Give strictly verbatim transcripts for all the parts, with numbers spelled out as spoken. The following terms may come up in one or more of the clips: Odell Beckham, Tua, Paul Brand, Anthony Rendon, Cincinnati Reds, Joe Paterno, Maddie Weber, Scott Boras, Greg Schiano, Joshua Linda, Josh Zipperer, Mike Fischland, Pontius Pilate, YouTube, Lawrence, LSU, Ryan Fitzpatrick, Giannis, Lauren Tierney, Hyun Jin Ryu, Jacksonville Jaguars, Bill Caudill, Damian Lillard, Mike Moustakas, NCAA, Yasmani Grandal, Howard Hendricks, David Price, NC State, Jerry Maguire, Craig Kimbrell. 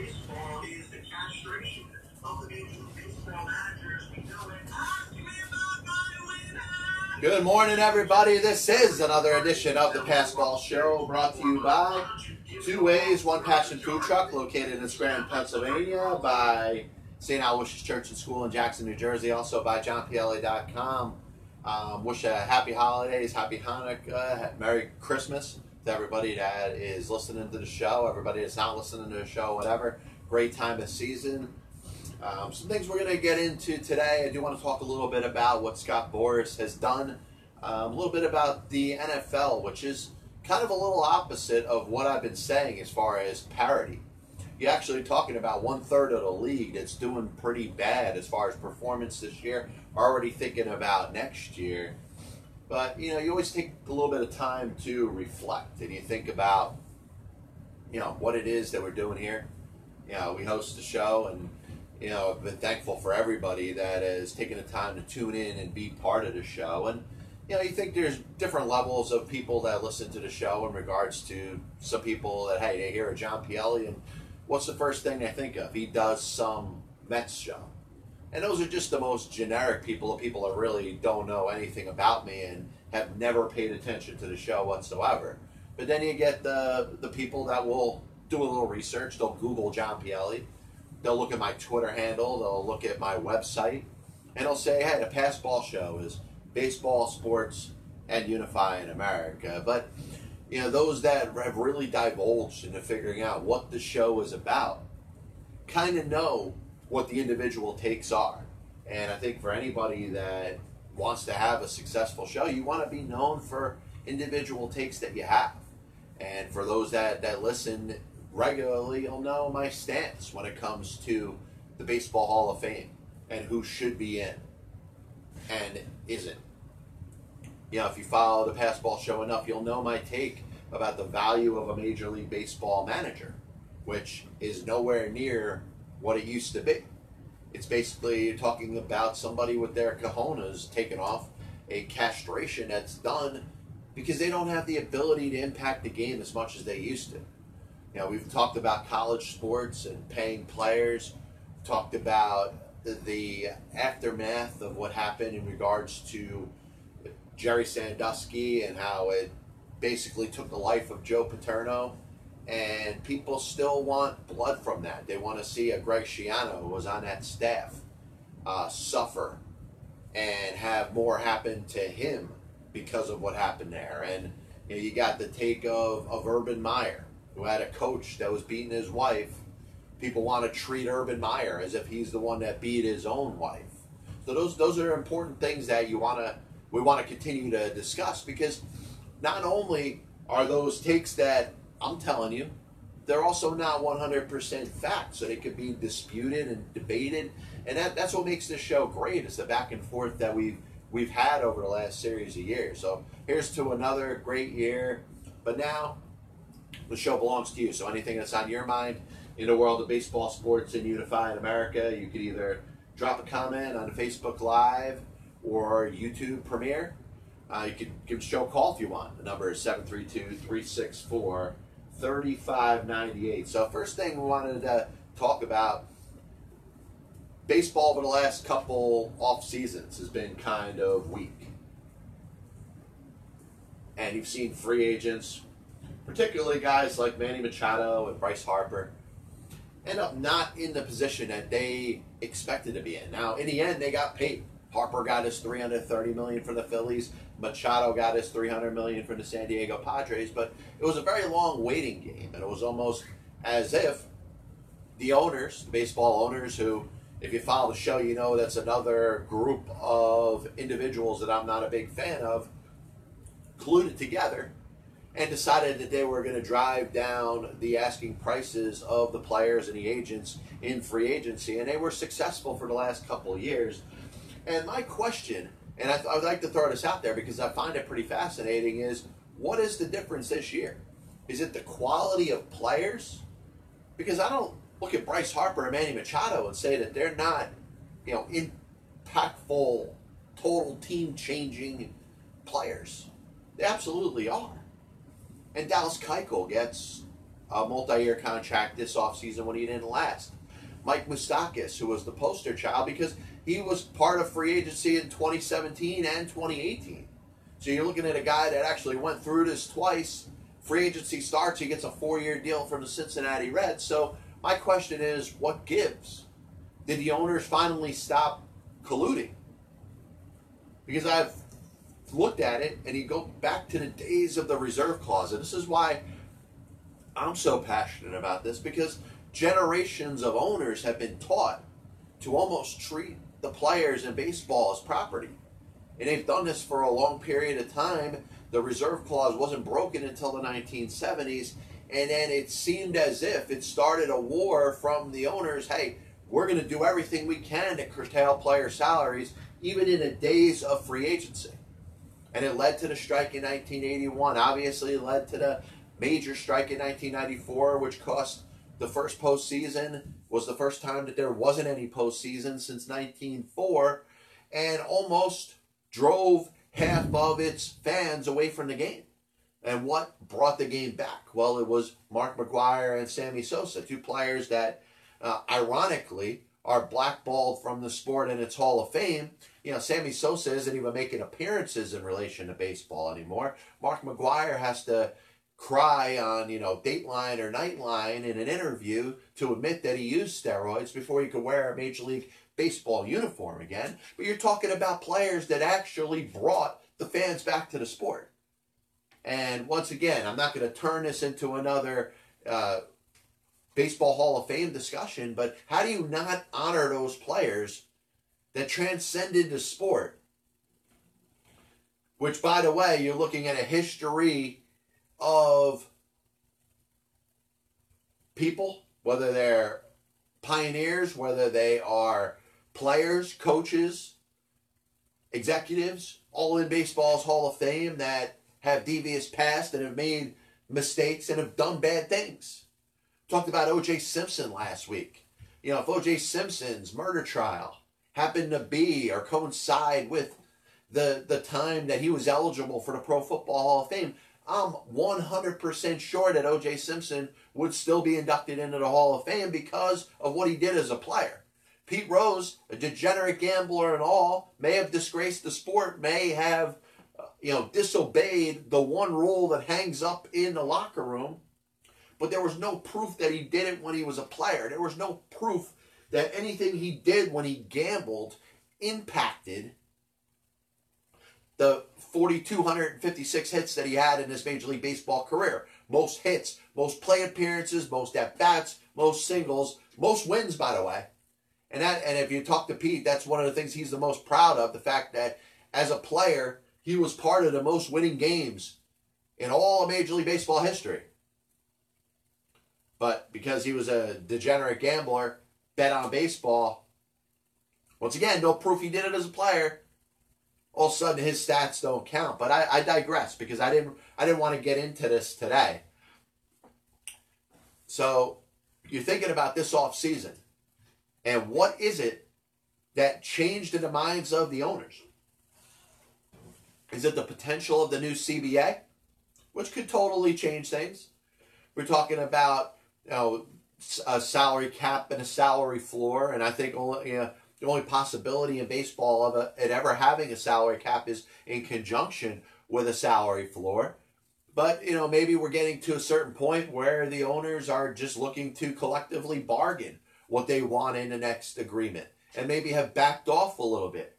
baseball is the castration of the major baseball managers. We know it. Ask me about my winner. Good morning, everybody. This is another edition of the Passball Show, brought to you by Two Ways One Passion Food Truck, located in Scranton, Pennsylvania, by Saint Aloysius Church and School in Jackson, New Jersey, also by John Pielli dot com. Um, wish a happy holidays, happy Hanukkah, Merry Christmas to everybody that is listening to the show, everybody that's not listening to the show, whatever. Great time of season. Um, some things we're going to get into today. I do want to talk a little bit about what Scott Boras has done, um, a little bit about the N F L, which is kind of a little opposite of what I've been saying as far as parity. You're actually talking about one-third of the league that's doing pretty bad as far as performance this year, already thinking about next year. But, you know, you always take a little bit of time to reflect, and you think about, you know, what it is that we're doing here. You know, we host the show, and, you know, I've been thankful for everybody that has taken the time to tune in and be part of the show. And, you know, you think there's different levels of people that listen to the show in regards to some people that, hey, they hear a John Pielli, and what's the first thing they think of? He does some Mets show. And those are just the most generic people, the people that really don't know anything about me and have never paid attention to the show whatsoever. But then you get the the people that will do a little research. They'll Google John Pielli. They'll look at my Twitter handle. They'll look at my website. And they'll say, hey, the Passball Show is baseball, sports, and unifying America. But you know, those that have really divulged into figuring out what the show is about kind of know what the individual takes are. And I think for anybody that wants to have a successful show, you want to be known for individual takes that you have. And for those that, that listen regularly, you'll know my stance when it comes to the Baseball Hall of Fame and who should be in and isn't. You know, if you follow the Passball Show enough, you'll know my take about the value of a Major League Baseball manager, which is nowhere near what it used to be. It's basically talking about somebody with their cojones taking off a castration that's done because they don't have the ability to impact the game as much as they used to. You know, we've talked about college sports and paying players, talked about the aftermath of what happened in regards to Jerry Sandusky and how it basically took the life of Joe Paterno, and people still want blood from that. They want to see a Greg Schiano, who was on that staff, uh, suffer and have more happen to him because of what happened there. And you know, you got the take of, of Urban Meyer, who had a coach that was beating his wife. People want to treat Urban Meyer as if he's the one that beat his own wife. So those those are important things that you want to we want to continue to discuss, because not only are those takes that I'm telling you, they're also not one hundred percent fact, so they could be disputed and debated, and that, that's what makes this show great, is the back and forth that we've, we've had over the last series of years. So here's to another great year, but now the show belongs to you, so anything that's on your mind in the world of baseball, sports, and unifying America, you could either drop a comment on Facebook Live or YouTube Premiere. Uh, you can give the show a call if you want. The number is seven three two, three six four, three five nine eight. So first thing we wanted to talk about, baseball over the last couple off seasons has been kind of weak. And you've seen free agents, particularly guys like Manny Machado and Bryce Harper, end up not in the position that they expected to be in. Now, in the end, they got paid. Harper got his three hundred thirty million dollars for the Phillies. Machado got his three hundred million dollars for the San Diego Padres. But it was a very long waiting game, and it was almost as if the owners, the baseball owners, who, if you follow the show, you know that's another group of individuals that I'm not a big fan of, colluded together and decided that they were going to drive down the asking prices of the players and the agents in free agency, and they were successful for the last couple of years. And my question, and I, th I would like to throw this out there because I find it pretty fascinating, is what is the difference this year? Is it the quality of players? Because I don't look at Bryce Harper and Manny Machado and say that they're not, you know, impactful, total team-changing players. They absolutely are. And Dallas Keuchel gets a multi-year contract this offseason when he didn't last. Mike Moustakas, who was the poster child because he was part of free agency in twenty seventeen and twenty eighteen. So you're looking at a guy that actually went through this twice. Free agency starts, he gets a four-year deal from the Cincinnati Reds. So my question is, what gives? Did the owners finally stop colluding? Because I've looked at it, and you go back to the days of the reserve clause. And this is why I'm so passionate about this, because generations of owners have been taught to almost treat the players in baseball as property. And they've done this for a long period of time. The reserve clause wasn't broken until the nineteen seventies. And then it seemed as if it started a war from the owners. Hey, we're going to do everything we can to curtail player salaries, even in the days of free agency. And it led to the strike in nineteen eighty-one. Obviously, it led to the major strike in nineteen ninety-four, which cost the first postseason, was the first time that there wasn't any postseason since nineteen oh four, and almost drove half of its fans away from the game. And what brought the game back? Well, it was Mark McGwire and Sammy Sosa, two players that, uh, ironically, are blackballed from the sport and its Hall of Fame. You know, Sammy Sosa isn't even making appearances in relation to baseball anymore. Mark McGwire has to cry on, you know, Dateline or Nightline in an interview to admit that he used steroids before he could wear a Major League Baseball uniform again. But you're talking about players that actually brought the fans back to the sport. And once again, I'm not going to turn this into another uh, Baseball Hall of Fame discussion, but how do you not honor those players that transcended the sport? Which, by the way, you're looking at a history of people, whether they're pioneers, whether they are players, coaches, executives, all in baseball's Hall of Fame that have devious past and have made mistakes and have done bad things. Talked about O. J. Simpson last week. You know, if O. J. Simpson's murder trial happened to be or coincide with the, the time that he was eligible for the Pro Football Hall of Fame, I'm one hundred percent sure that O J. Simpson would still be inducted into the Hall of Fame because of what he did as a player. Pete Rose, a degenerate gambler and all, may have disgraced the sport, may have uh, you know, disobeyed the one rule that hangs up in the locker room, but there was no proof that he did it when he was a player. There was no proof that anything he did when he gambled impacted the four thousand two hundred fifty-six hits that he had in his Major League Baseball career. Most hits, most play appearances, most at-bats, most singles, most wins, by the way. And that, and if you talk to Pete, that's one of the things he's the most proud of, the fact that as a player, he was part of the most winning games in all of Major League Baseball history. But because he was a degenerate gambler, bet on baseball. Once again, no proof he did it as a player. All of a sudden, his stats don't count. But I, I digress because I didn't I didn't want to get into this today. So you're thinking about this offseason. And what is it that changed in the minds of the owners? Is it the potential of the new C B A, which could totally change things? We're talking about, you know, a salary cap and a salary floor, and I think only, you know, the only possibility in baseball of a, it ever having a salary cap is in conjunction with a salary floor. But, you know, maybe we're getting to a certain point where the owners are just looking to collectively bargain what they want in the next agreement and maybe have backed off a little bit.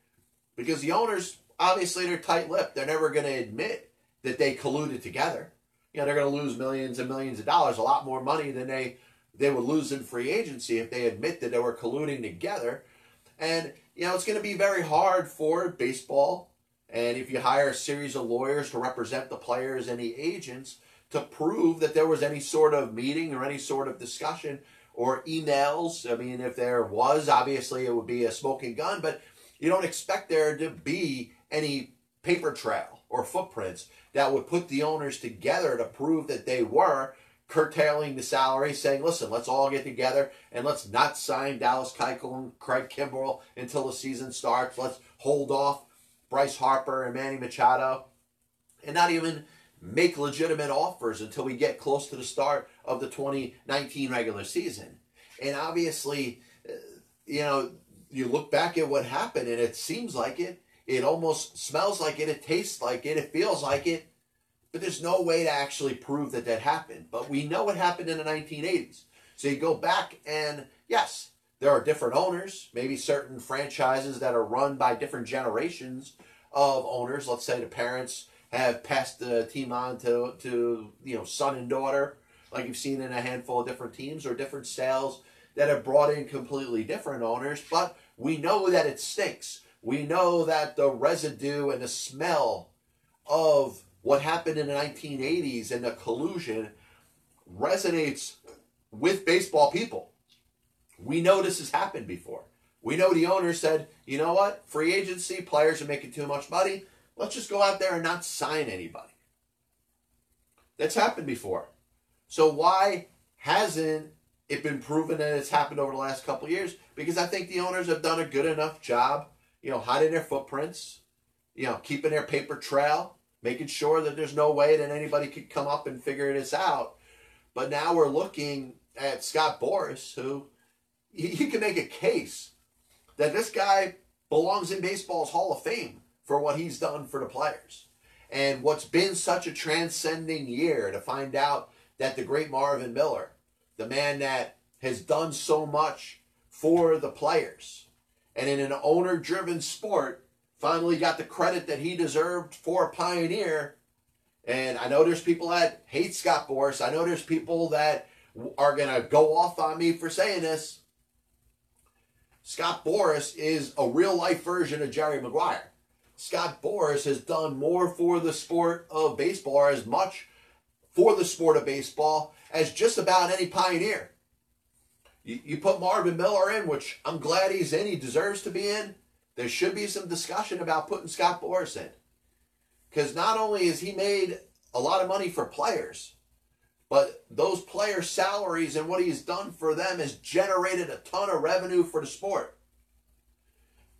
Because the owners, obviously, they're tight-lipped. They're never going to admit that they colluded together. You know, they're going to lose millions and millions of dollars, a lot more money than they They would lose in free agency if they admit that they were colluding together. And, you know, it's going to be very hard for baseball, and if you hire a series of lawyers to represent the players and the agents, to prove that there was any sort of meeting or any sort of discussion or emails. I mean, if there was, obviously it would be a smoking gun, but you don't expect there to be any paper trail or footprints that would put the owners together to prove that they were curtailing the salary, saying, listen, let's all get together and let's not sign Dallas Keuchel and Craig Kimbrell until the season starts. Let's hold off Bryce Harper and Manny Machado and not even make legitimate offers until we get close to the start of the twenty nineteen regular season. And obviously, you know, you look back at what happened, and it seems like it. It almost smells like it. It tastes like it. It feels like it. But there's no way to actually prove that that happened. But we know it happened in the nineteen eighties. So you go back, and yes, there are different owners, maybe certain franchises that are run by different generations of owners. Let's say the parents have passed the team on to, to you know, son and daughter, like you've seen in a handful of different teams, or different sales that have brought in completely different owners. But we know that it stinks. We know that the residue and the smell of what happened in the nineteen eighties and the collusion resonates with baseball people. We know this has happened before. We know the owner said, you know what, free agency, players are making too much money. Let's just go out there and not sign anybody. That's happened before. So why hasn't it been proven that it's happened over the last couple of years? Because I think the owners have done a good enough job, you know, hiding their footprints, you know, keeping their paper trail, making sure that there's no way that anybody could come up and figure this out. But now we're looking at Scott Boras, who you can make a case that this guy belongs in baseball's Hall of Fame for what he's done for the players. And what's been such a transcending year to find out that the great Marvin Miller, the man that has done so much for the players, and in an owner-driven sport, finally got the credit that he deserved for a pioneer. And I know there's people that hate Scott Boras. I know there's people that are going to go off on me for saying this. Scott Boras is a real-life version of Jerry Maguire. Scott Boras has done more for the sport of baseball, or as much for the sport of baseball, as just about any pioneer. You, you put Marvin Miller in, which I'm glad he's in. He deserves to be in. There should be some discussion about putting Scott Boras in, because not only has he made a lot of money for players, but those player salaries and what he's done for them has generated a ton of revenue for the sport.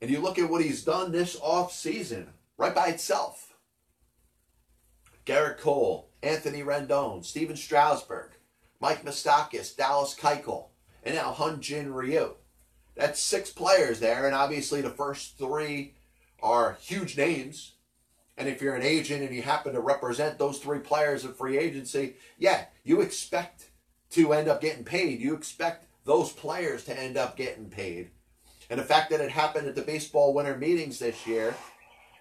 And you look at what he's done this offseason, right by itself. Garrett Cole, Anthony Rendon, Steven Strasburg, Mike Moustakas, Dallas Keuchel, and now Hyun Jin Ryu. That's six players there, and obviously the first three are huge names. And if you're an agent and you happen to represent those three players in free agency, yeah, you expect to end up getting paid. You expect those players to end up getting paid. And the fact that it happened at the baseball winter meetings this year,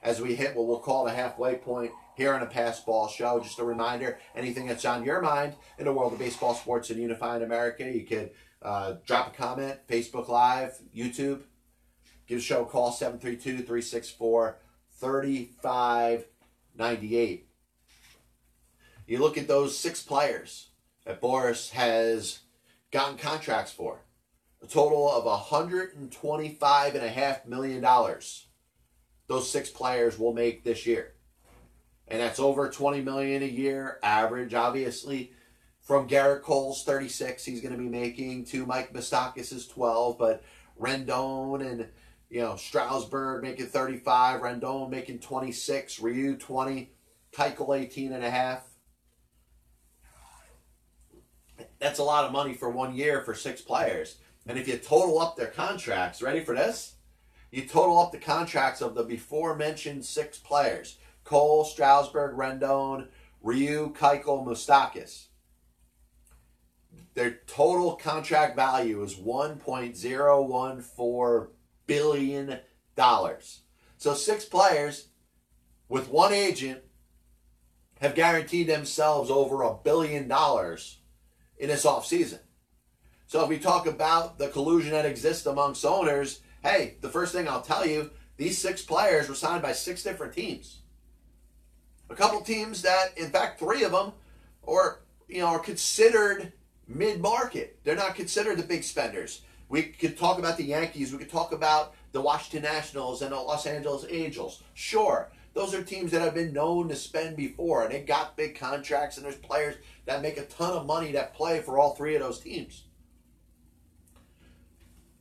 as we hit what we'll call the halfway point here on a Passball Show, just a reminder, anything that's on your mind in the world of baseball, sports, and unifying America, you can Uh, drop a comment, Facebook Live, YouTube. Give the show a call, seven three two, three six four, three five nine eight. You look at those six players that Boras has gotten contracts for. A total of one hundred twenty-five point five million dollars. Those six players will make this year. And that's over twenty million dollars a year average, obviously. From Garrett Cole's thirty-six, he's going to be making, to Mike Moustakas' twelve, but Rendon and, you know, Strasburg making thirty-five, Rendon making twenty-six, Ryu twenty, Keuchel eighteen and a half. That's a lot of money for one year for six players. And if you total up their contracts, ready for this? You total up the contracts of the before-mentioned six players, Cole, Strasburg, Rendon, Ryu, Keuchel, Moustakas. Their total contract value is one point zero one four billion dollars. So six players with one agent have guaranteed themselves over a billion dollars in this offseason. So if we talk about the collusion that exists amongst owners, hey, the first thing I'll tell you, these six players were signed by six different teams. A couple teams that, in fact, three of them are, you know, are considered mid-market. They're not considered the big spenders. We could talk about the Yankees. We could talk about the Washington Nationals and the Los Angeles Angels. Sure, those are teams that have been known to spend before, and they got big contracts, and there's players that make a ton of money that play for all three of those teams.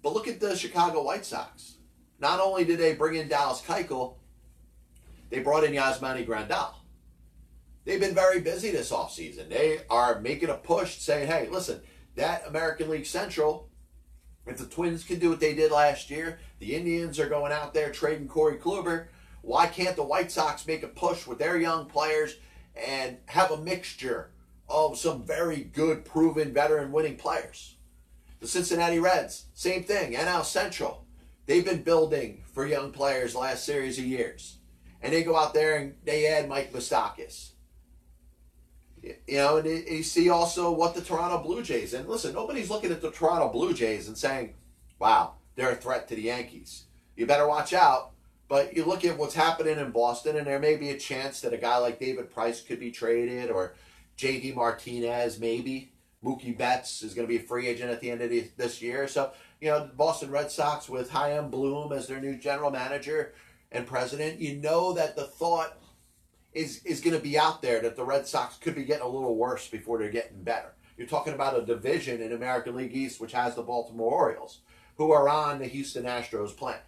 But look at the Chicago White Sox. Not only did they bring in Dallas Keuchel, they brought in Yasmani Grandal. They've been very busy this offseason. They are making a push saying, hey, listen, that American League Central, if the Twins can do what they did last year, the Indians are going out there trading Corey Kluber, why can't the White Sox make a push with their young players and have a mixture of some very good, proven, veteran winning players? The Cincinnati Reds, same thing, N L Central. They've been building for young players the last series of years. And they go out there and they add Mike Moustakas. You know, and you see also what the Toronto Blue Jays, and listen, nobody's looking at the Toronto Blue Jays and saying, wow, they're a threat to the Yankees. You better watch out. But you look at what's happening in Boston, and there may be a chance that a guy like David Price could be traded, or J D Martinez maybe. Mookie Betts is going to be a free agent at the end of the, this year. So, you know, the Boston Red Sox with Chaim Bloom as their new general manager and president, you know that the thought is, is going to be out there that the Red Sox could be getting a little worse before they're getting better. You're talking about a division in American League East which has the Baltimore Orioles, who are on the Houston Astros plan.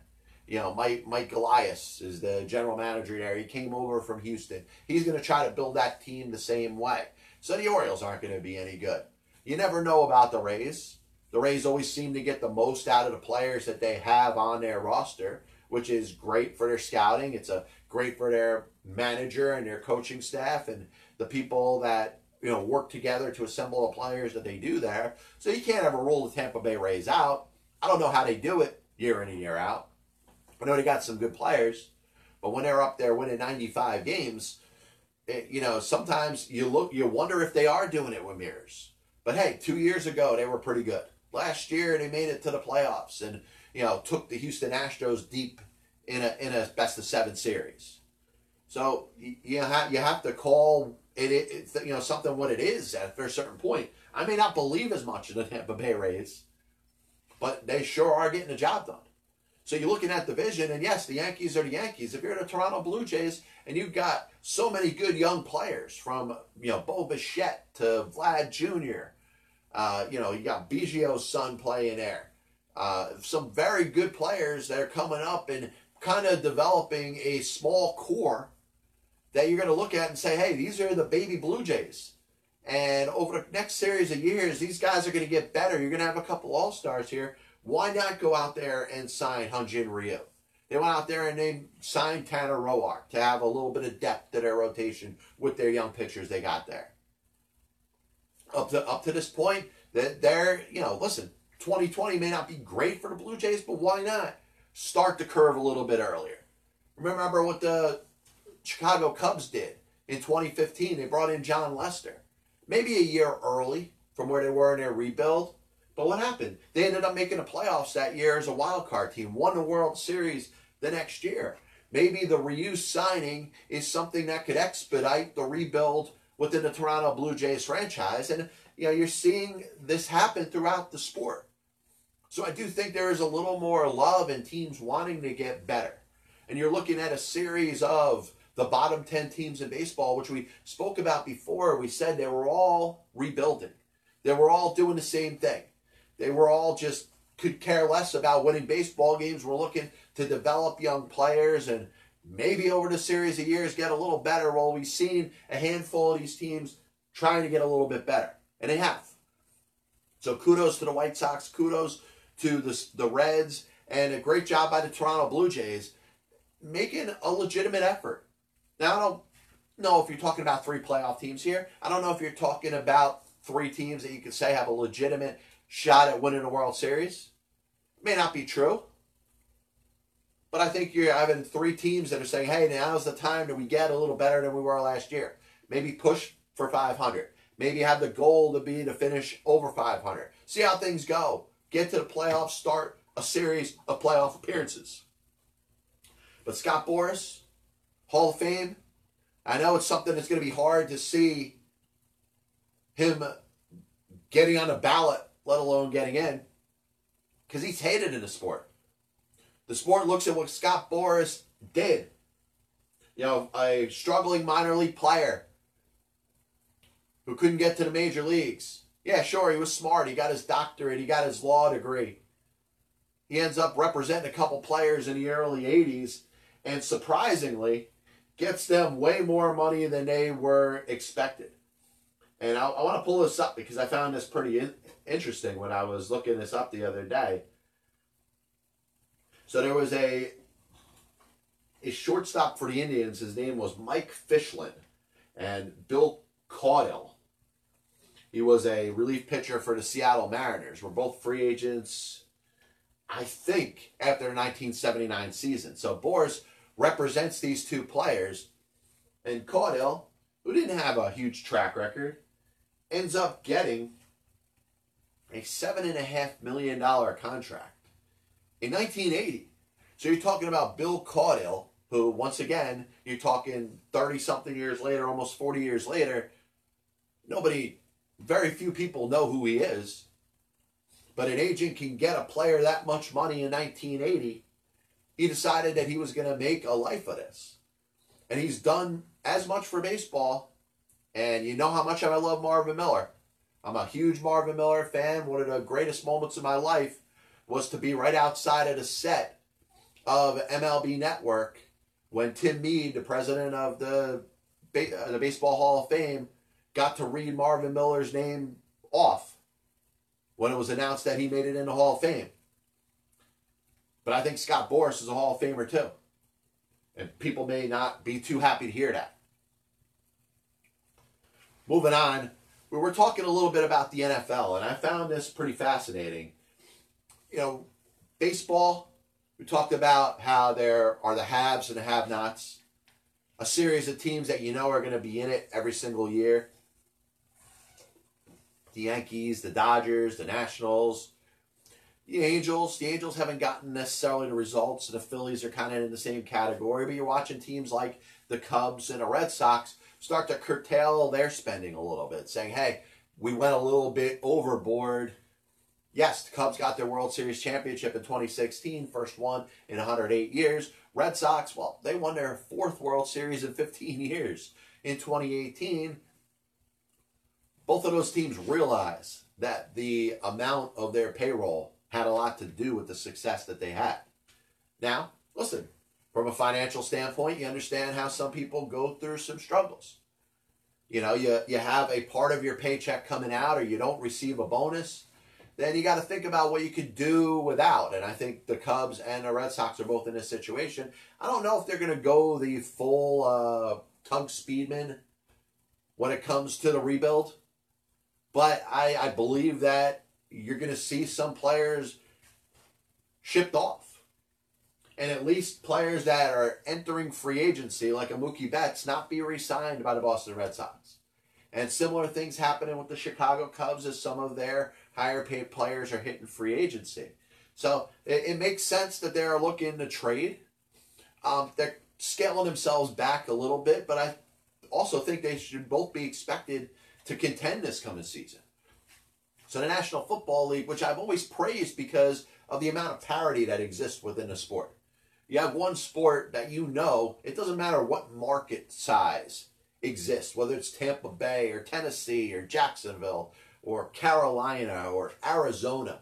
You know, Mike, Mike Elias is the general manager there. He came over from Houston. He's going to try to build that team the same way. So the Orioles aren't going to be any good. You never know about the Rays. The Rays always seem to get the most out of the players that they have on their roster, which is great for their scouting. It's a great for their manager and their coaching staff and the people that, you know, work together to assemble the players that they do there. So you can't ever rule the Tampa Bay Rays out. I don't know how they do it year in and year out. I know they got some good players, but when they're up there winning ninety-five games, it, you know, sometimes you look, you wonder if they are doing it with mirrors. But hey, two years ago, they were pretty good. Last year, they made it to the playoffs and, you know, took the Houston Astros deep in a, in a best of seven series. So you have, you have to call it, it, it, you know, something what it is at a certain point. I may not believe as much in the Tampa Bay Rays, but they sure are getting the job done. So you're looking at division, and yes, the Yankees are the Yankees. If you're the Toronto Blue Jays and you've got so many good young players from, you know, Bo Bichette to Vlad Junior, uh, you know, you got Biggio's son playing there. Uh, some very good players that are coming up and kind of developing a small core that you're going to look at and say, hey, these are the baby Blue Jays. And over the next series of years, these guys are going to get better. You're going to have a couple all-stars here. Why not go out there and sign Hyun Jin Ryu? They went out there and they signed Tanner Roark to have a little bit of depth to their rotation with their young pitchers they got there. Up to up to this point, that they're, you know, listen, twenty twenty may not be great for the Blue Jays, but why not start the curve a little bit earlier? Remember what the Chicago Cubs did in twenty fifteen. They brought in John Lester. Maybe a year early from where they were in their rebuild. But what happened? They ended up making the playoffs that year as a wild card team, won the World Series the next year. Maybe the Ryu signing is something that could expedite the rebuild within the Toronto Blue Jays franchise. And, you know, you're seeing this happen throughout the sport. So I do think there is a little more love and teams wanting to get better. And you're looking at a series of the bottom ten teams in baseball, which we spoke about before. We said they were all rebuilding. They were all doing the same thing. They were all just could care less about winning baseball games. We're looking to develop young players and maybe over the series of years get a little better. Well, we've seen a handful of these teams trying to get a little bit better, and they have. So kudos to the White Sox, kudos to the, the Reds, and a great job by the Toronto Blue Jays making a legitimate effort. Now, I don't know if you're talking about three playoff teams here. I don't know if you're talking about three teams that you could say have a legitimate shot at winning a World Series. May not be true. But I think you're having three teams that are saying, hey, now's the time that we get a little better than we were last year. Maybe push for five hundred. Maybe have the goal to be to finish over five hundred. See how things go. Get to the playoffs, start a series of playoff appearances. But Scott Boras, Hall of Fame, I know it's something that's going to be hard to see him getting on the ballot, let alone getting in, because he's hated in the sport. The sport looks at what Scott Boras did. You know, a struggling minor league player who couldn't get to the major leagues. Yeah, sure, he was smart. He got his doctorate. He got his law degree. He ends up representing a couple players in the early eighties, and surprisingly, gets them way more money than they were expected. And I, I want to pull this up because I found this pretty in, interesting when I was looking this up the other day. So there was a a shortstop for the Indians. His name was Mike Fischland, and Bill Caudill. He was a relief pitcher for the Seattle Mariners. Were both free agents, I think, after the nineteen seventy-nine season. So Boras represents these two players, and Caudill, who didn't have a huge track record, ends up getting a seven point five million dollars contract in nineteen eighty. So you're talking about Bill Caudill, who, once again, you're talking thirty-something years later, almost forty years later, nobody, very few people know who he is. But an agent can get a player that much money in nineteen eighty. He decided that he was going to make a life of this. And he's done as much for baseball. And you know how much I love Marvin Miller. I'm a huge Marvin Miller fan. One of the greatest moments of my life was to be right outside of the set of M L B Network when Tim Mead, the president of the, the Baseball Hall of Fame, got to read Marvin Miller's name off when it was announced that he made it in the Hall of Fame. But I think Scott Boras is a Hall of Famer too. And people may not be too happy to hear that. Moving on, we were talking a little bit about the N F L, and I found this pretty fascinating. You know, baseball, we talked about how there are the haves and the have-nots, a series of teams that you know are going to be in it every single year. The Yankees, the Dodgers, the Nationals, the Angels. The Angels haven't gotten necessarily the results. The Phillies are kind of in the same category. But you're watching teams like the Cubs and the Red Sox start to curtail their spending a little bit, saying, hey, we went a little bit overboard. Yes, the Cubs got their World Series championship in twenty sixteen, first one in one hundred eight years. Red Sox, well, they won their fourth World Series in fifteen years in twenty eighteen. Both of those teams realize that the amount of their payroll had a lot to do with the success that they had. Now, listen, from a financial standpoint, you understand how some people go through some struggles. You know, you, you have a part of your paycheck coming out or you don't receive a bonus, then you got to think about what you could do without. And I think the Cubs and the Red Sox are both in this situation. I don't know if they're going to go the full uh, Doug Speedman when it comes to the rebuild. But I, I believe that you're going to see some players shipped off. And at least players that are entering free agency, like a Mookie Betts, not be re-signed by the Boston Red Sox. And similar things happening with the Chicago Cubs as some of their higher-paid players are hitting free agency. So it, it makes sense that they're looking to trade. Um, they're scaling themselves back a little bit, but I also think they should both be expected to contend this coming season. So the National Football League, which I've always praised because of the amount of parity that exists within the sport. You have one sport that you know, it doesn't matter what market size exists, whether it's Tampa Bay or Tennessee or Jacksonville or Carolina or Arizona.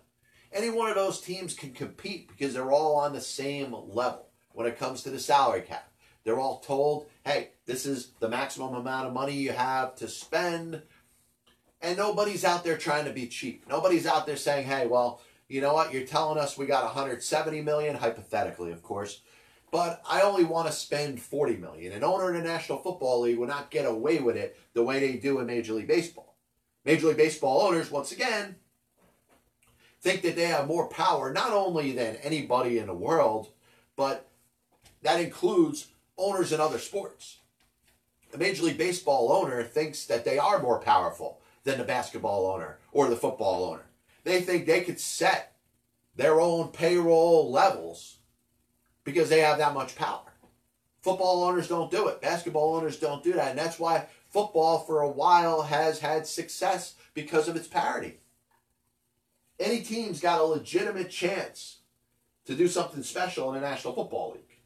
Any one of those teams can compete because they're all on the same level when it comes to the salary cap. They're all told, hey, this is the maximum amount of money you have to spend. And nobody's out there trying to be cheap. Nobody's out there saying, hey, well, you know what? You're telling us we got one hundred seventy million dollars, hypothetically, of course. But I only want to spend forty million dollars. An owner in the National Football League would not get away with it the way they do in Major League Baseball. Major League Baseball owners, once again, think that they have more power, not only than anybody in the world, but that includes owners in other sports. A Major League Baseball owner thinks that they are more powerful than the basketball owner or the football owner. They think they could set their own payroll levels because they have that much power. Football owners don't do it. Basketball owners don't do that. And that's why football for a while has had success because of its parity. Any team's got a legitimate chance to do something special in the National Football League.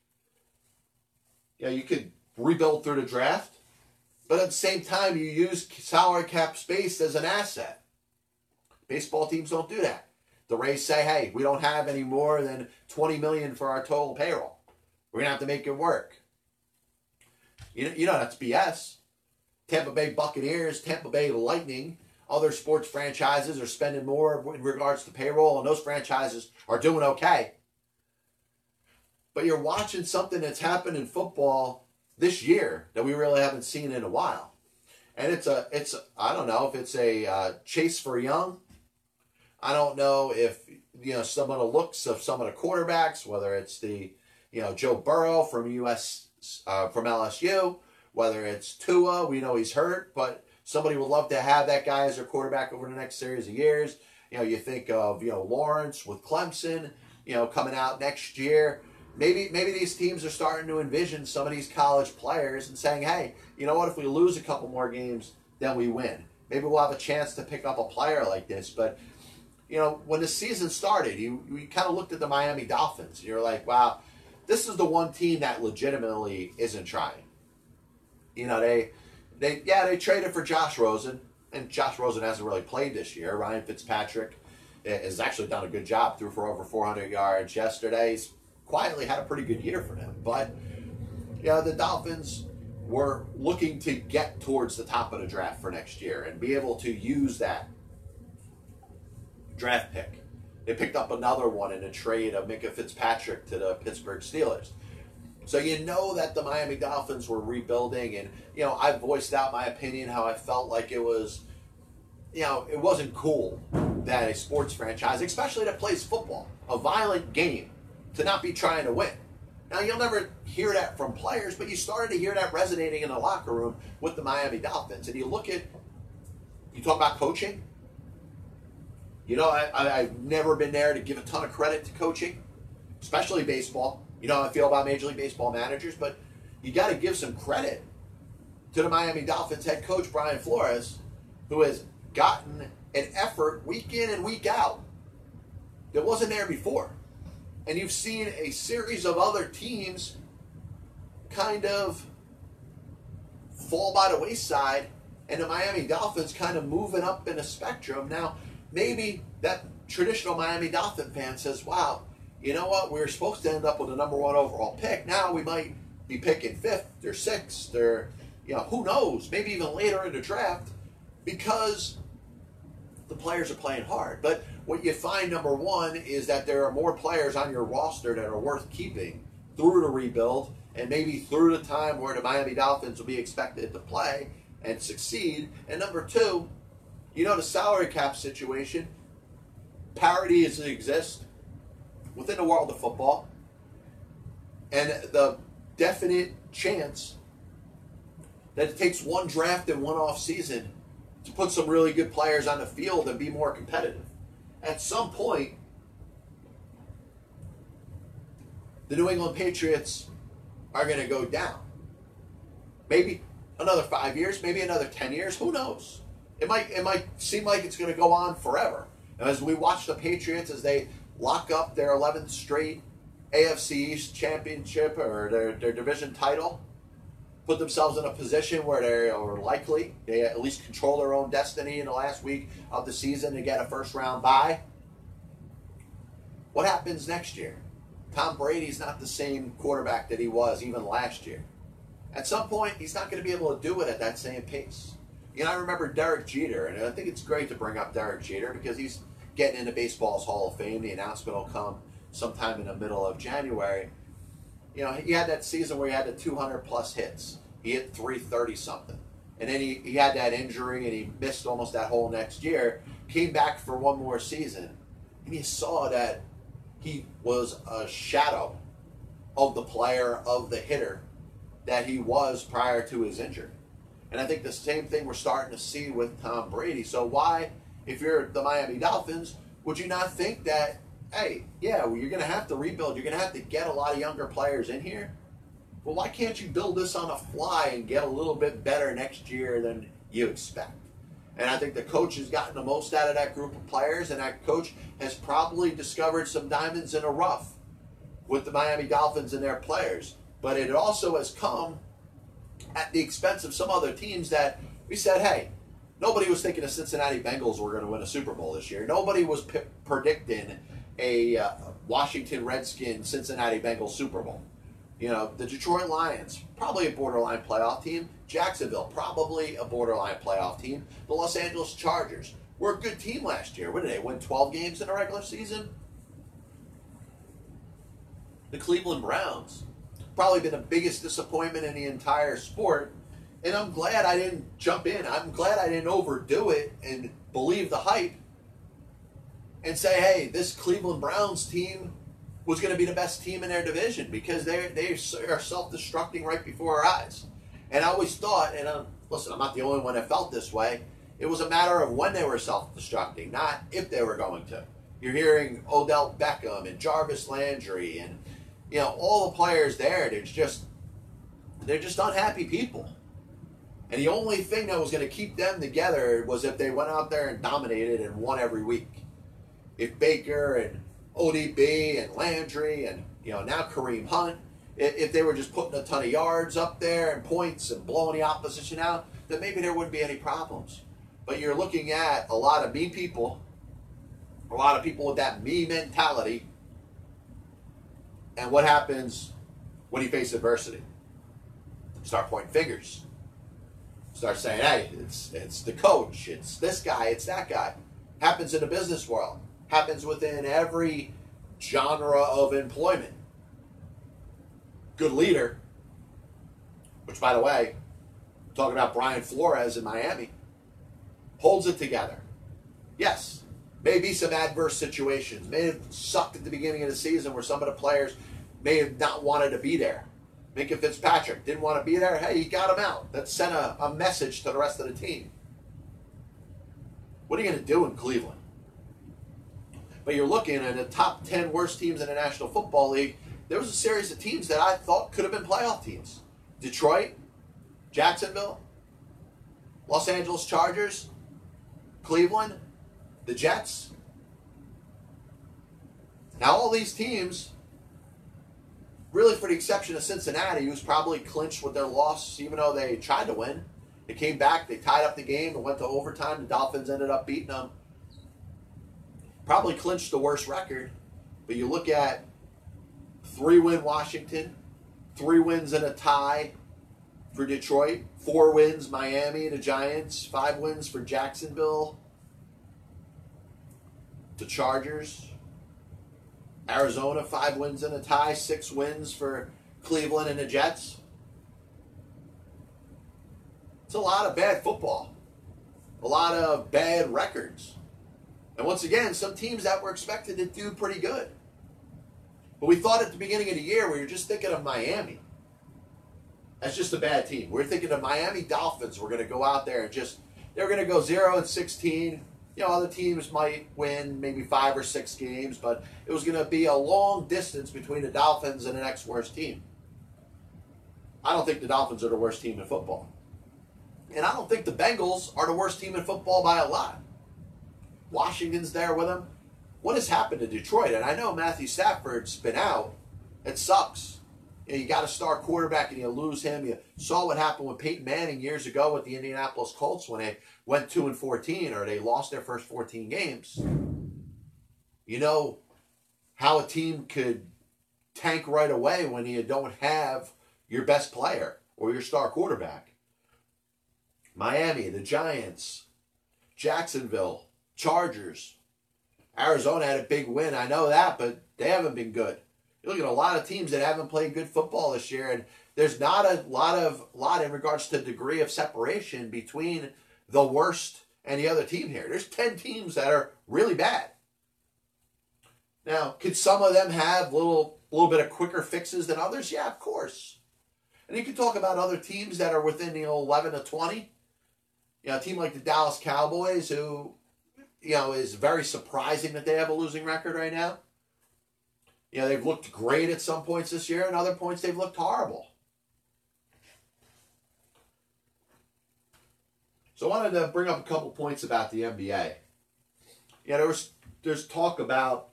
Yeah, you could rebuild through the draft, but at the same time, you use salary cap space as an asset. Baseball teams don't do that. The Rays say, hey, we don't have any more than twenty million dollars for our total payroll. We're going to have to make it work. You, you know that's B S. Tampa Bay Buccaneers, Tampa Bay Lightning, other sports franchises are spending more in regards to payroll, and those franchises are doing okay. But you're watching something that's happened in football this year that we really haven't seen in a while. And it's a, it's, a, I don't know if it's a uh, chase for young. I don't know if, you know, some of the looks of some of the quarterbacks, whether it's the, you know, Joe Burrow from U S, uh, from L S U, whether it's Tua, we know he's hurt, but somebody would love to have that guy as their quarterback over the next series of years. You know, you think of, you know, Lawrence with Clemson, you know, coming out next year. Maybe maybe these teams are starting to envision some of these college players and saying, hey, you know what, if we lose a couple more games, then we win. Maybe we'll have a chance to pick up a player like this. But, you know, when the season started, you, you kind of looked at the Miami Dolphins. And you're like, wow, this is the one team that legitimately isn't trying. You know, they, they yeah, they traded for Josh Rosen, and Josh Rosen hasn't really played this year. Ryan Fitzpatrick has actually done a good job, threw for over four hundred yards yesterday. He's quietly had a pretty good year for them, but you know, the Dolphins were looking to get towards the top of the draft for next year and be able to use that draft pick. They picked up another one in a trade of Minkah Fitzpatrick to the Pittsburgh Steelers. So you know that the Miami Dolphins were rebuilding, and you know, I voiced out my opinion how I felt like it was, you know, it wasn't cool that a sports franchise, especially that plays football, a violent game, to not be trying to win. Now, you'll never hear that from players, but you started to hear that resonating in the locker room with the Miami Dolphins. And you look at, you talk about coaching. You know, I, I, I've never been there to give a ton of credit to coaching, especially baseball. You know how I feel about Major League Baseball managers, but you got to give some credit to the Miami Dolphins head coach, Brian Flores, who has gotten an effort week in and week out that wasn't there before. And you've seen a series of other teams kind of fall by the wayside, and the Miami Dolphins kind of moving up in a spectrum. Now, maybe that traditional Miami Dolphin fan says, wow, you know what? We were supposed to end up with a number one overall pick. Now we might be picking fifth or sixth or, you know, who knows, maybe even later in the draft, because the players are playing hard. But what you find, number one, is that there are more players on your roster that are worth keeping through the rebuild and maybe through the time where the Miami Dolphins will be expected to play and succeed. And number two, you know, the salary cap situation, parity is, exists within the world of football, and the definite chance that it takes one draft and one off season to put some really good players on the field and be more competitive. At some point, the New England Patriots are going to go down. Maybe another five years, maybe another ten years, who knows? It might, it might seem like it's going to go on forever. And as we watch the Patriots as they lock up their eleventh straight A F C East championship or their, their division title, put themselves in a position where they are likely, they at least control their own destiny in the last week of the season to get a first round bye. What happens next year? Tom Brady's not the same quarterback that he was even last year. At some point, he's not going to be able to do it at that same pace. You know, I remember Derek Jeter, and I think it's great to bring up Derek Jeter because he's getting into baseball's Hall of Fame. The announcement will come sometime in the middle of January. You know, he had that season where he had the two hundred plus hits. He hit three thirty something. And then he, he had that injury and he missed almost that whole next year. Came back for one more season. And you saw that he was a shadow of the player, of the hitter that he was prior to his injury. And I think the same thing we're starting to see with Tom Brady. So why, if you're the Miami Dolphins, would you not think that, hey, yeah, well, you're going to have to rebuild. You're going to have to get a lot of younger players in here. Well, why can't you build this on the fly and get a little bit better next year than you expect? And I think the coach has gotten the most out of that group of players, and that coach has probably discovered some diamonds in the rough with the Miami Dolphins and their players. But it also has come at the expense of some other teams that we said, hey, nobody was thinking the Cincinnati Bengals were going to win a Super Bowl this year. Nobody was p- predicting a uh, Washington Redskins Cincinnati Bengals Super Bowl. You know, the Detroit Lions, probably a borderline playoff team. Jacksonville, probably a borderline playoff team. The Los Angeles Chargers were a good team last year. What did they win, twelve games in the regular season? The Cleveland Browns, probably been the biggest disappointment in the entire sport. And I'm glad I didn't jump in. I'm glad I didn't overdo it and believe the hype and say, hey, this Cleveland Browns team was going to be the best team in their division, because they they are self-destructing right before our eyes. And I always thought, and I'm, listen, I'm not the only one that felt this way, it was a matter of when they were self-destructing, not if they were going to. You're hearing Odell Beckham and Jarvis Landry and, you know, all the players there, they're just, they're just unhappy people. And the only thing that was going to keep them together was if they went out there and dominated and won every week. If Baker and O D B and Landry and, you know, now Kareem Hunt, if they were just putting a ton of yards up there and points and blowing the opposition out, then maybe there wouldn't be any problems. But you're looking at a lot of me people, a lot of people with that me mentality, and what happens when you face adversity? Start pointing fingers. Start saying, hey, it's, it's the coach, it's this guy, it's that guy. Happens in the business world. Happens within every genre of employment. Good leader, which, by the way, I'm talking about Brian Flores in Miami, holds it together. Yes, maybe some adverse situations. May have sucked at the beginning of the season where some of the players may have not wanted to be there. Minkah Fitzpatrick didn't want to be there. Hey, he got him out. That sent a, a message to the rest of the team. What are you going to do in Cleveland? But you're looking at the top ten worst teams in the National Football League. There was a series of teams that I thought could have been playoff teams. Detroit, Jacksonville, Los Angeles Chargers, Cleveland, the Jets. Now all these teams, really for the exception of Cincinnati, who's probably clinched with their loss, even though they tried to win. They came back, they tied up the game, and went to overtime. The Dolphins ended up beating them. Probably clinched the worst record, but you look at three-win Washington, three wins and a tie for Detroit, four wins Miami, the Giants, five wins for Jacksonville, the Chargers, Arizona, five wins and a tie, six wins for Cleveland and the Jets. It's a lot of bad football, a lot of bad records. And once again, some teams that were expected to do pretty good. But we thought at the beginning of the year, we were just thinking of Miami. That's just a bad team. We were thinking the Miami Dolphins were going to go out there and just, they were going to go zero and sixteen. You know, other teams might win maybe five or six games, but it was going to be a long distance between the Dolphins and the next worst team. I don't think the Dolphins are the worst team in football. And I don't think the Bengals are the worst team in football by a lot. Washington's there with them. What has happened to Detroit? And I know Matthew Stafford's been out. It sucks. You know, you got a star quarterback and you lose him. You saw what happened with Peyton Manning years ago with the Indianapolis Colts when they went two and fourteen, or they lost their first fourteen games. You know how a team could tank right away when you don't have your best player or your star quarterback. Miami, the Giants, Jacksonville, Chargers. Arizona had a big win, I know that, but they haven't been good. You look at a lot of teams that haven't played good football this year, and there's not a lot of lot in regards to degree of separation between the worst and the other team here. There's ten teams that are really bad. Now, could some of them have little little bit of quicker fixes than others? Yeah, of course. And you can talk about other teams that are within the eleven to twenty. You know, a team like the Dallas Cowboys, who, you know, it's very surprising that they have a losing record right now. You know, they've looked great at some points this year, and other points they've looked horrible. So I wanted to bring up a couple points about the N B A. Yeah, there was, there's talk about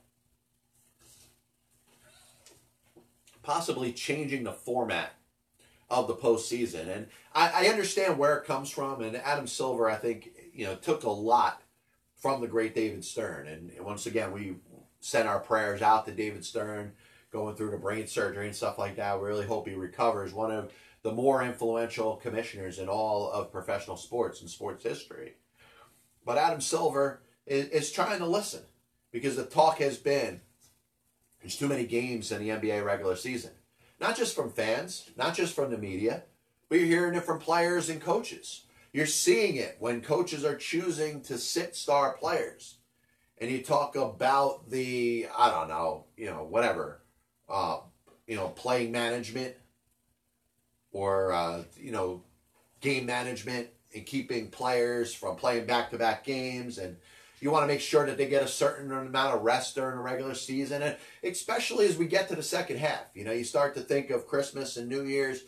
possibly changing the format of the postseason. And I, I understand where it comes from, and Adam Silver, I think, you know, took a lot from the great David Stern. And once again, we sent our prayers out to David Stern. going through the brain surgery and stuff like that. We really hope he recovers. One of the more influential commissioners in all of professional sports and sports history. But Adam Silver is, is trying to listen, because the talk has been there's too many games in the N B A regular season. Not just from fans, not just from the media, but you're hearing it from players and coaches. You're seeing it when coaches are choosing to sit star players. And you talk about the, I don't know, you know, whatever, uh, you know, playing management or, uh, you know, game management and keeping players from playing back-to-back games. And you want to make sure that they get a certain amount of rest during the regular season. And especially as we get to the second half, you know, you start to think of Christmas and New Year's,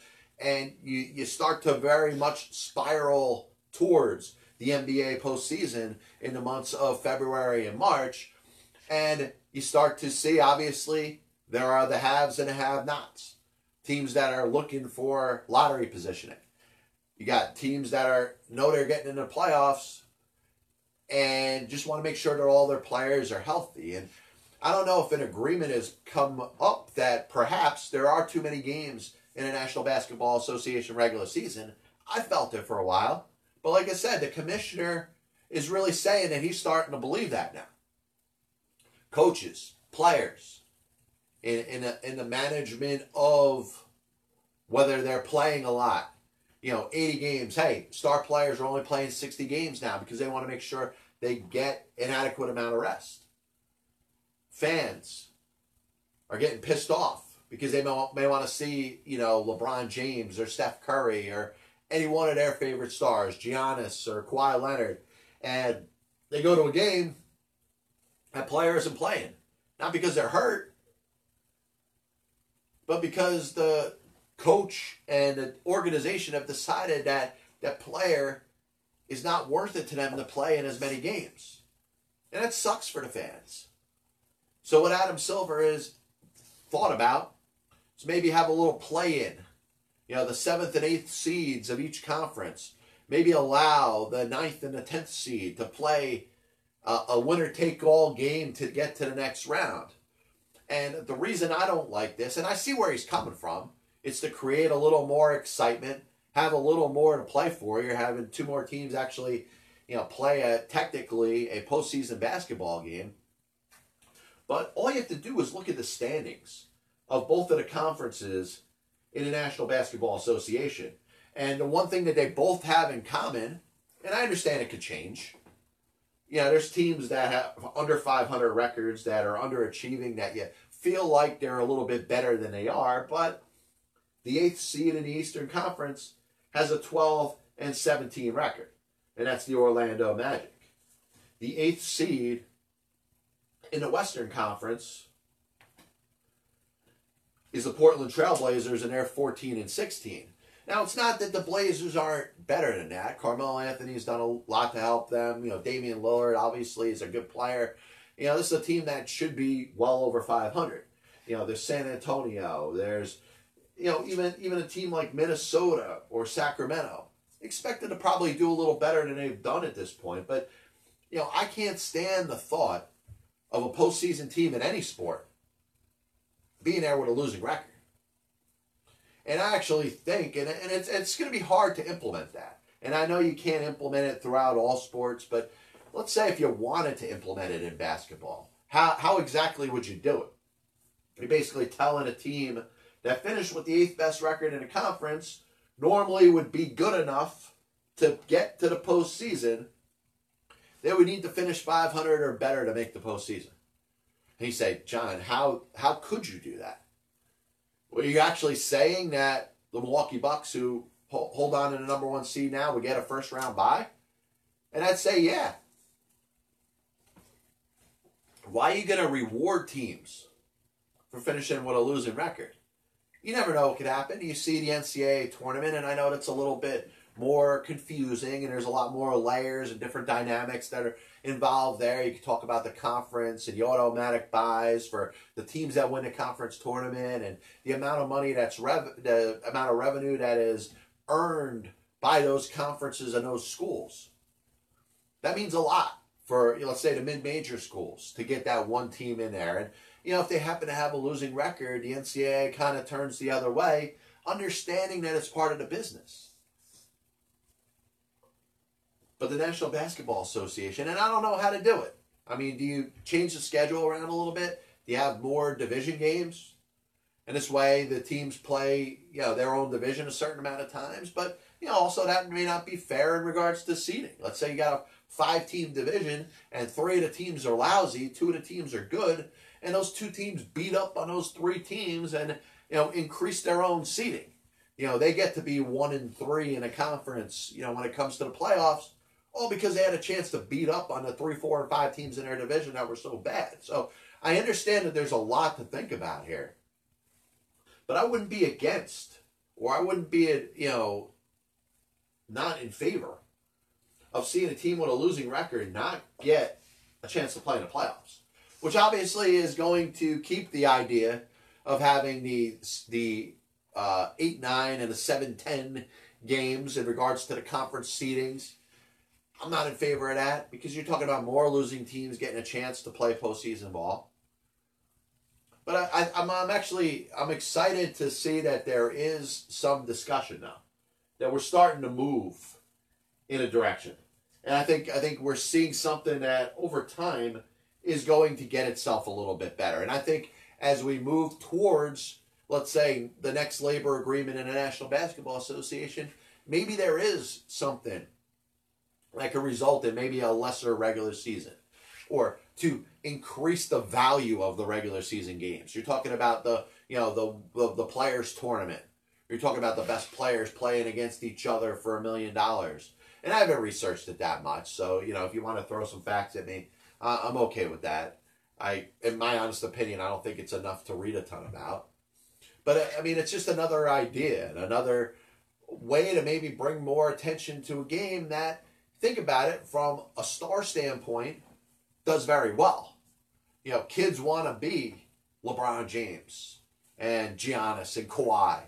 and you, you start to very much spiral towards the N B A postseason in the months of February and March. And you start to see, obviously, there are the haves and the have-nots. Teams that are looking for lottery positioning. You got teams that are know they're getting in the playoffs and just want to make sure that all their players are healthy. And I don't know if an agreement has come up that perhaps there are too many games in the National Basketball Association regular season. I felt it for a while. But like I said, the commissioner is really saying that he's starting to believe that now. Coaches, players, in, in, a, in the management of whether they're playing a lot, you know, eighty games. Hey, star players are only playing sixty games now because they want to make sure they get an adequate amount of rest. Fans are getting pissed off because they may, may want to see, you know, LeBron James or Steph Curry or any one of their favorite stars, Giannis or Kawhi Leonard, and they go to a game that player isn't playing. Not because they're hurt, but because the coach and the organization have decided that that player is not worth it to them to play in as many games. And that sucks for the fans. So what Adam Silver has thought about is maybe have a little play-in. You know, the seventh and eighth seeds of each conference. Maybe allow the ninth and the tenth seed to play a, a winner-take-all game to get to the next round. And the reason I don't like this, and I see where he's coming from, it's to create a little more excitement, have a little more to play for. You're having two more teams actually, you know, play a, technically a postseason basketball game. But all you have to do is look at the standings of both of the conferences in the National Basketball Association. And the one thing that they both have in common, and I understand it could change, you know, there's teams that have under five hundred records that are underachieving, that you feel like they're a little bit better than they are, but the eighth seed in the Eastern Conference has a twelve and seventeen record, and that's the Orlando Magic. The eighth seed in the Western Conference is the Portland Trail Blazers, and they're fourteen and sixteen. Now, it's not that the Blazers aren't better than that. Carmelo Anthony's done a lot to help them. You know, Damian Lillard, obviously, is a good player. You know, this is a team that should be well over five hundred. You know, there's San Antonio. There's, you know, even, even a team like Minnesota or Sacramento. Expected to probably do a little better than they've done at this point. But, you know, I can't stand the thought of a postseason team in any sport being there with a losing record. And I actually think, and, and it's, it's going to be hard to implement that. And I know you can't implement it throughout all sports, but let's say if you wanted to implement it in basketball, how, how exactly would you do it? You're basically telling a team that finished with the eighth best record in a conference normally would be good enough to get to the postseason. They would need to finish five hundred or better to make the postseason. And you say, John, how, how could you do that? Well, you're actually saying that the Milwaukee Bucks, who hold on to the number one seed now, would get a first-round bye? And I'd say, yeah. Why are you going to reward teams for finishing with a losing record? You never know what could happen. You see the N C double A tournament, and I know that's a little bit more confusing, and there's a lot more layers and different dynamics that are involved there. You can talk about the conference and the automatic buys for the teams that win the conference tournament, and the amount of money that's rev the amount of revenue that is earned by those conferences and those schools. That means a lot for, you know, let's say, the mid-major schools to get that one team in there. And, you know, if they happen to have a losing record, the N C double A kind of turns the other way, understanding that it's part of the business. But the National Basketball Association, and I don't know how to do it. I mean, do you change the schedule around a little bit? Do you have more division games? And this way the teams play, you know, their own division a certain amount of times. But, you know, also that may not be fair in regards to seeding. Let's say you got a five-team division and three of the teams are lousy, two of the teams are good, and those two teams beat up on those three teams and, you know, increase their own seeding. You know, they get to be one and three in a conference, you know, when it comes to the playoffs, all because they had a chance to beat up on the three, four, and five teams in their division that were so bad. So I understand that there's a lot to think about here. But I wouldn't be against, or I wouldn't be, you know, not in favor of seeing a team with a losing record not get a chance to play in the playoffs, which obviously is going to keep the idea of having the the uh, eight nine and the seven ten games in regards to the conference seedings. I'm not in favor of that because you're talking about more losing teams getting a chance to play postseason ball. But I, I, I'm, I'm actually, I'm excited to see that there is some discussion now, that we're starting to move in a direction. And I think, I think we're seeing something that over time is going to get itself a little bit better. And I think as we move towards, let's say, the next labor agreement in the National Basketball Association, maybe there is something that could result in maybe a lesser regular season, or to increase the value of the regular season games. You're talking about the, you know, the, the, the players tournament. You're talking about the best players playing against each other for a million dollars. And I haven't researched it that much. So, you know, if you want to throw some facts at me, uh, I'm okay with that. I, in my honest opinion, I don't think it's enough to read a ton about. But, I mean, it's just another idea and another way to maybe bring more attention to a game that, think about it, from a star standpoint, does very well. You know, kids want to be LeBron James and Giannis and Kawhi.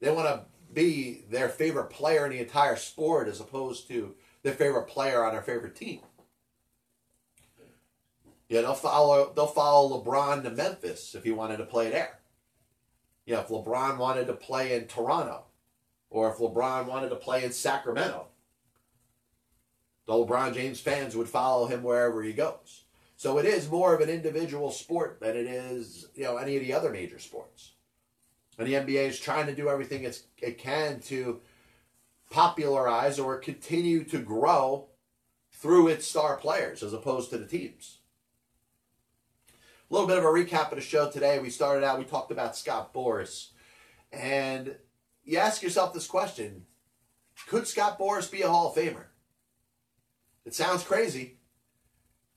They want to be their favorite player in the entire sport as opposed to their favorite player on their favorite team. You know, they'll follow, they'll follow LeBron to Memphis if he wanted to play there. You know, if LeBron wanted to play in Toronto, or if LeBron wanted to play in Sacramento, the LeBron James fans would follow him wherever he goes. So it is more of an individual sport than it is, you know, any of the other major sports. And the N B A is trying to do everything it's, it can to popularize or continue to grow through its star players as opposed to the teams. A little bit of a recap of the show today. We started out, we talked about Scott Boras. And you ask yourself this question, could Scott Boras be a Hall of Famer? It sounds crazy,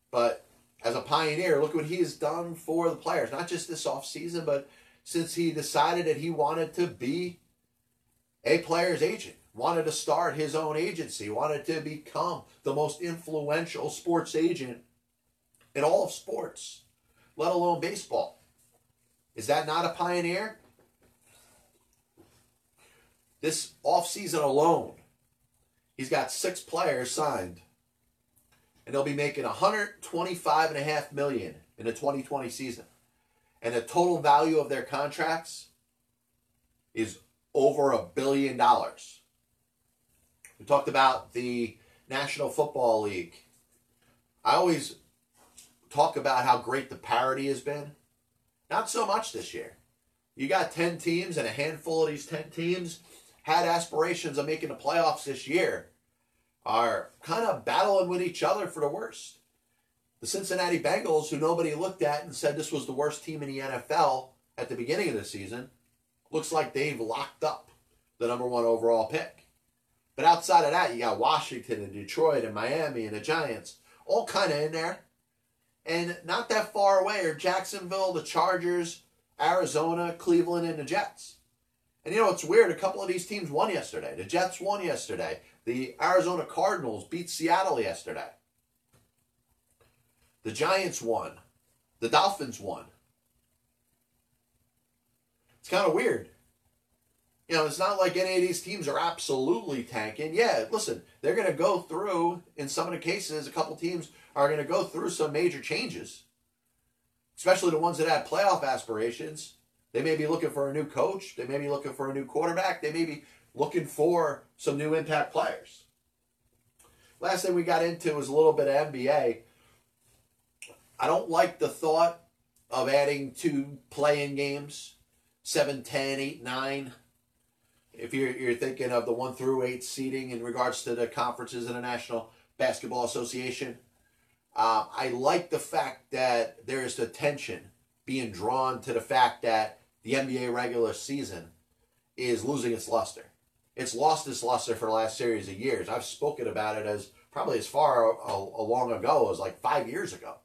but as a pioneer, look what he has done for the players, not just this offseason, but since he decided that he wanted to be a player's agent, wanted to start his own agency, wanted to become the most influential sports agent in all of sports, let alone baseball. Is that not a pioneer? This offseason alone, he's got six players signed. And they'll be making one hundred twenty-five point five million dollars in the twenty twenty season. And the total value of their contracts is over a billion dollars. We talked about the National Football League. I always talk about how great the parity has been. Not so much this year. You got ten teams, and a handful of these ten teams had aspirations of making the playoffs this year, are kind of battling with each other for the worst. The Cincinnati Bengals, who nobody looked at and said this was the worst team in the N F L at the beginning of the season, looks like they've locked up the number one overall pick. But outside of that, you got Washington and Detroit and Miami and the Giants, all kind of in there. And not that far away are Jacksonville, the Chargers, Arizona, Cleveland, and the Jets. And you know, it's weird, a couple of these teams won yesterday. The Jets won yesterday. The Arizona Cardinals beat Seattle yesterday. The Giants won. The Dolphins won. It's kind of weird. You know, it's not like any of these teams are absolutely tanking. Yeah, listen, they're going to go through, in some of the cases, a couple teams are going to go through some major changes, especially the ones that have playoff aspirations. They may be looking for a new coach. They may be looking for a new quarterback. They may be looking for some new impact players. Last thing we got into was a little bit of N B A. I don't like the thought of adding two play-in games, seven, ten, eight, nine. If you're, you're thinking of the one through eight seeding in regards to the conferences in the National Basketball Association, uh, I like the fact that there is the attention being drawn to the fact that the N B A regular season is losing its luster. It's lost its luster for the last series of years. I've spoken about it as probably as far a, a long ago as like five years ago,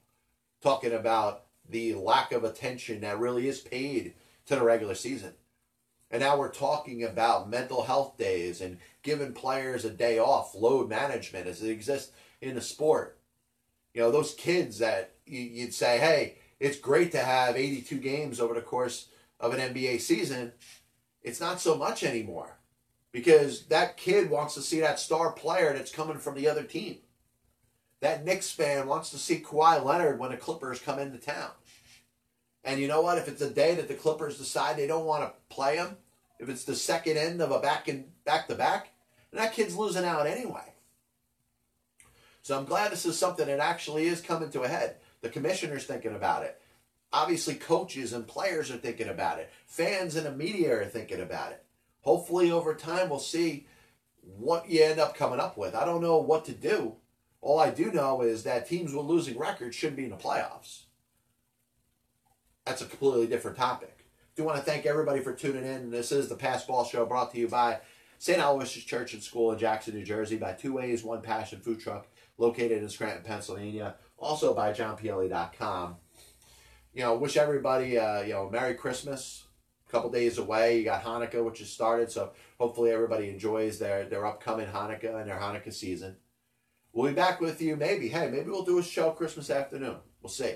talking about the lack of attention that really is paid to the regular season. And now we're talking about mental health days and giving players a day off, load management as it exists in the sport. You know, those kids that you'd say, hey, it's great to have eighty-two games over the course of an N B A season. It's not so much anymore because that kid wants to see that star player that's coming from the other team. That Knicks fan wants to see Kawhi Leonard when the Clippers come into town. And you know what? If it's a day that the Clippers decide they don't want to play him, if it's the second end of a back and back to back, then that kid's losing out anyway. So I'm glad this is something that actually is coming to a head. The commissioner's thinking about it. Obviously, coaches and players are thinking about it. Fans and the media are thinking about it. Hopefully, over time, we'll see what you end up coming up with. I don't know what to do. All I do know is that teams with losing records shouldn't be in the playoffs. That's a completely different topic. I do want to thank everybody for tuning in. This is the Passball Show brought to you by Saint Aloysius Church and School in Jackson, New Jersey, by Two Ways One Passion Food Truck located in Scranton, Pennsylvania, also by John Pielli dot com. You know, wish everybody, uh, you know, Merry Christmas. A couple days away. You got Hanukkah, which has started, so hopefully everybody enjoys their, their upcoming Hanukkah and their Hanukkah season. We'll be back with you maybe. Hey, maybe we'll do a show Christmas afternoon. We'll see.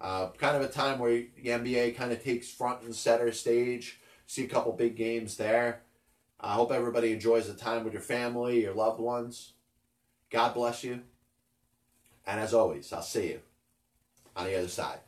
Uh, kind of a time where the N B A kind of takes front and center stage. See a couple big games there. I uh, hope everybody enjoys the time with your family, your loved ones. God bless you. And as always, I'll see you on the other side.